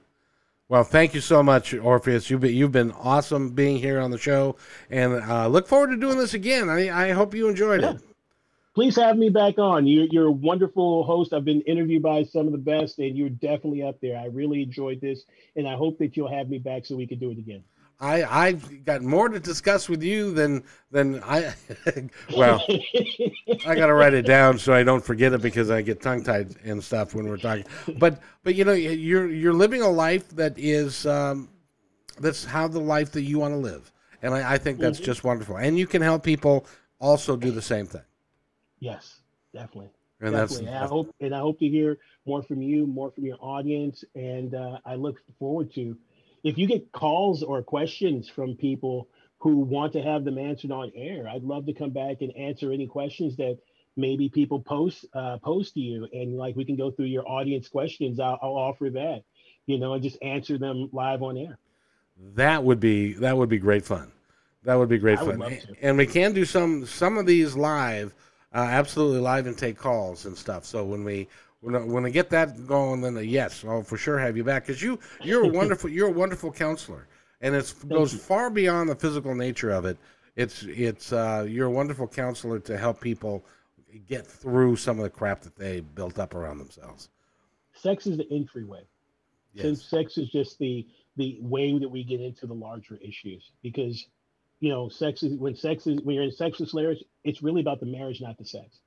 Well, thank you so much, Orpheus. You've been, you've been awesome being here on the show, and uh, look forward to doing this again. I I hope you enjoyed yeah. it. Please have me back on. You're, you're a wonderful host. I've been interviewed by some of the best, and you're definitely up there. I really enjoyed this, and I hope that you'll have me back so we can do it again. I, I've got more to discuss with you than than I – well, I got to write it down so I don't forget it because I get tongue-tied and stuff when we're talking. But, but you know, you're, you're living a life that is um, – that's how the life that you want to live, and I, I think that's mm-hmm. just wonderful. And you can help people also do the same thing. Yes, definitely. And definitely. That's, I hope, and I hope to hear more from you, more from your audience. And uh, I look forward to, if you get calls or questions from people who want to have them answered on air, I'd love to come back and answer any questions that maybe people post uh, post to you. And like, we can go through your audience questions. I'll, I'll offer that, you know, and just answer them live on air. That would be, that would be great fun. That would be great I fun. And, and we can do some, some of these live Uh, absolutely live and take calls and stuff. So when we when, when we get that going, then the, yes, I'll for sure have you back because you you're a wonderful you're a wonderful counselor, and it goes you. far beyond the physical nature of it. It's it's uh, you're a wonderful counselor to help people get through some of the crap that they built up around themselves. Sex is the entryway. Yes. Since sex is just the the way that we get into the larger issues because. you know, sex is when sex is when you're in sexless marriage, it's really about the marriage, not the sex.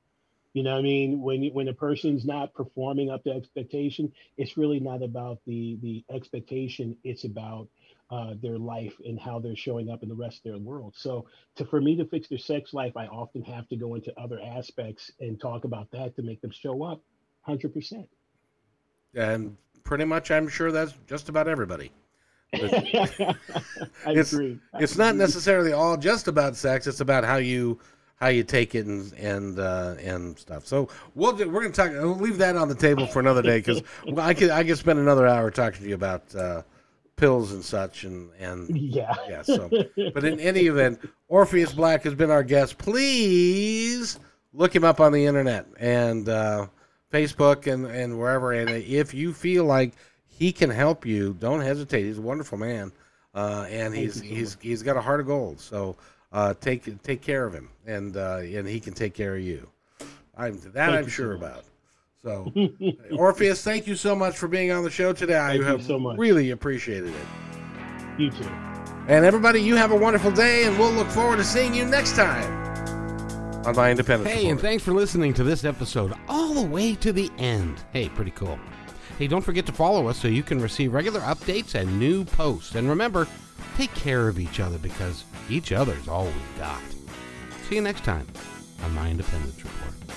You know what I mean? When you, when a person's not performing up to expectation, it's really not about the the expectation. It's about uh, their life and how they're showing up in the rest of their world. So to, for me to fix their sex life, I often have to go into other aspects and talk about that to make them show up one hundred percent. And pretty much, I'm sure that's just about everybody. I it's, agree. I it's agree. Not necessarily all just about sex. It's about how you... how you take it and and uh, and stuff. So we'll we're gonna talk. We'll leave that on the table for another day because I could I could spend another hour talking to you about uh, pills and such and and yeah yeah. So, but in any event, Orpheus Black has been our guest. Please look him up on the internet and uh, Facebook and and wherever. And if you feel like he can help you, don't hesitate. He's a wonderful man, uh, and he's he's he's got a heart of gold. So. Uh, take take care of him, and uh, and he can take care of you. I'm that thank I'm sure so about. So, Orpheus, thank you so much for being on the show today. Thank I have you so much. Really appreciated it. You too. And everybody, you have a wonderful day, and we'll look forward to seeing you next time on My Independence Report. Hey, and thanks for listening to this episode all the way to the end. Hey, pretty cool. Hey, don't forget to follow us so you can receive regular updates and new posts. And remember, take care of each other because each other's all we've got. See you next time on My Independence Report.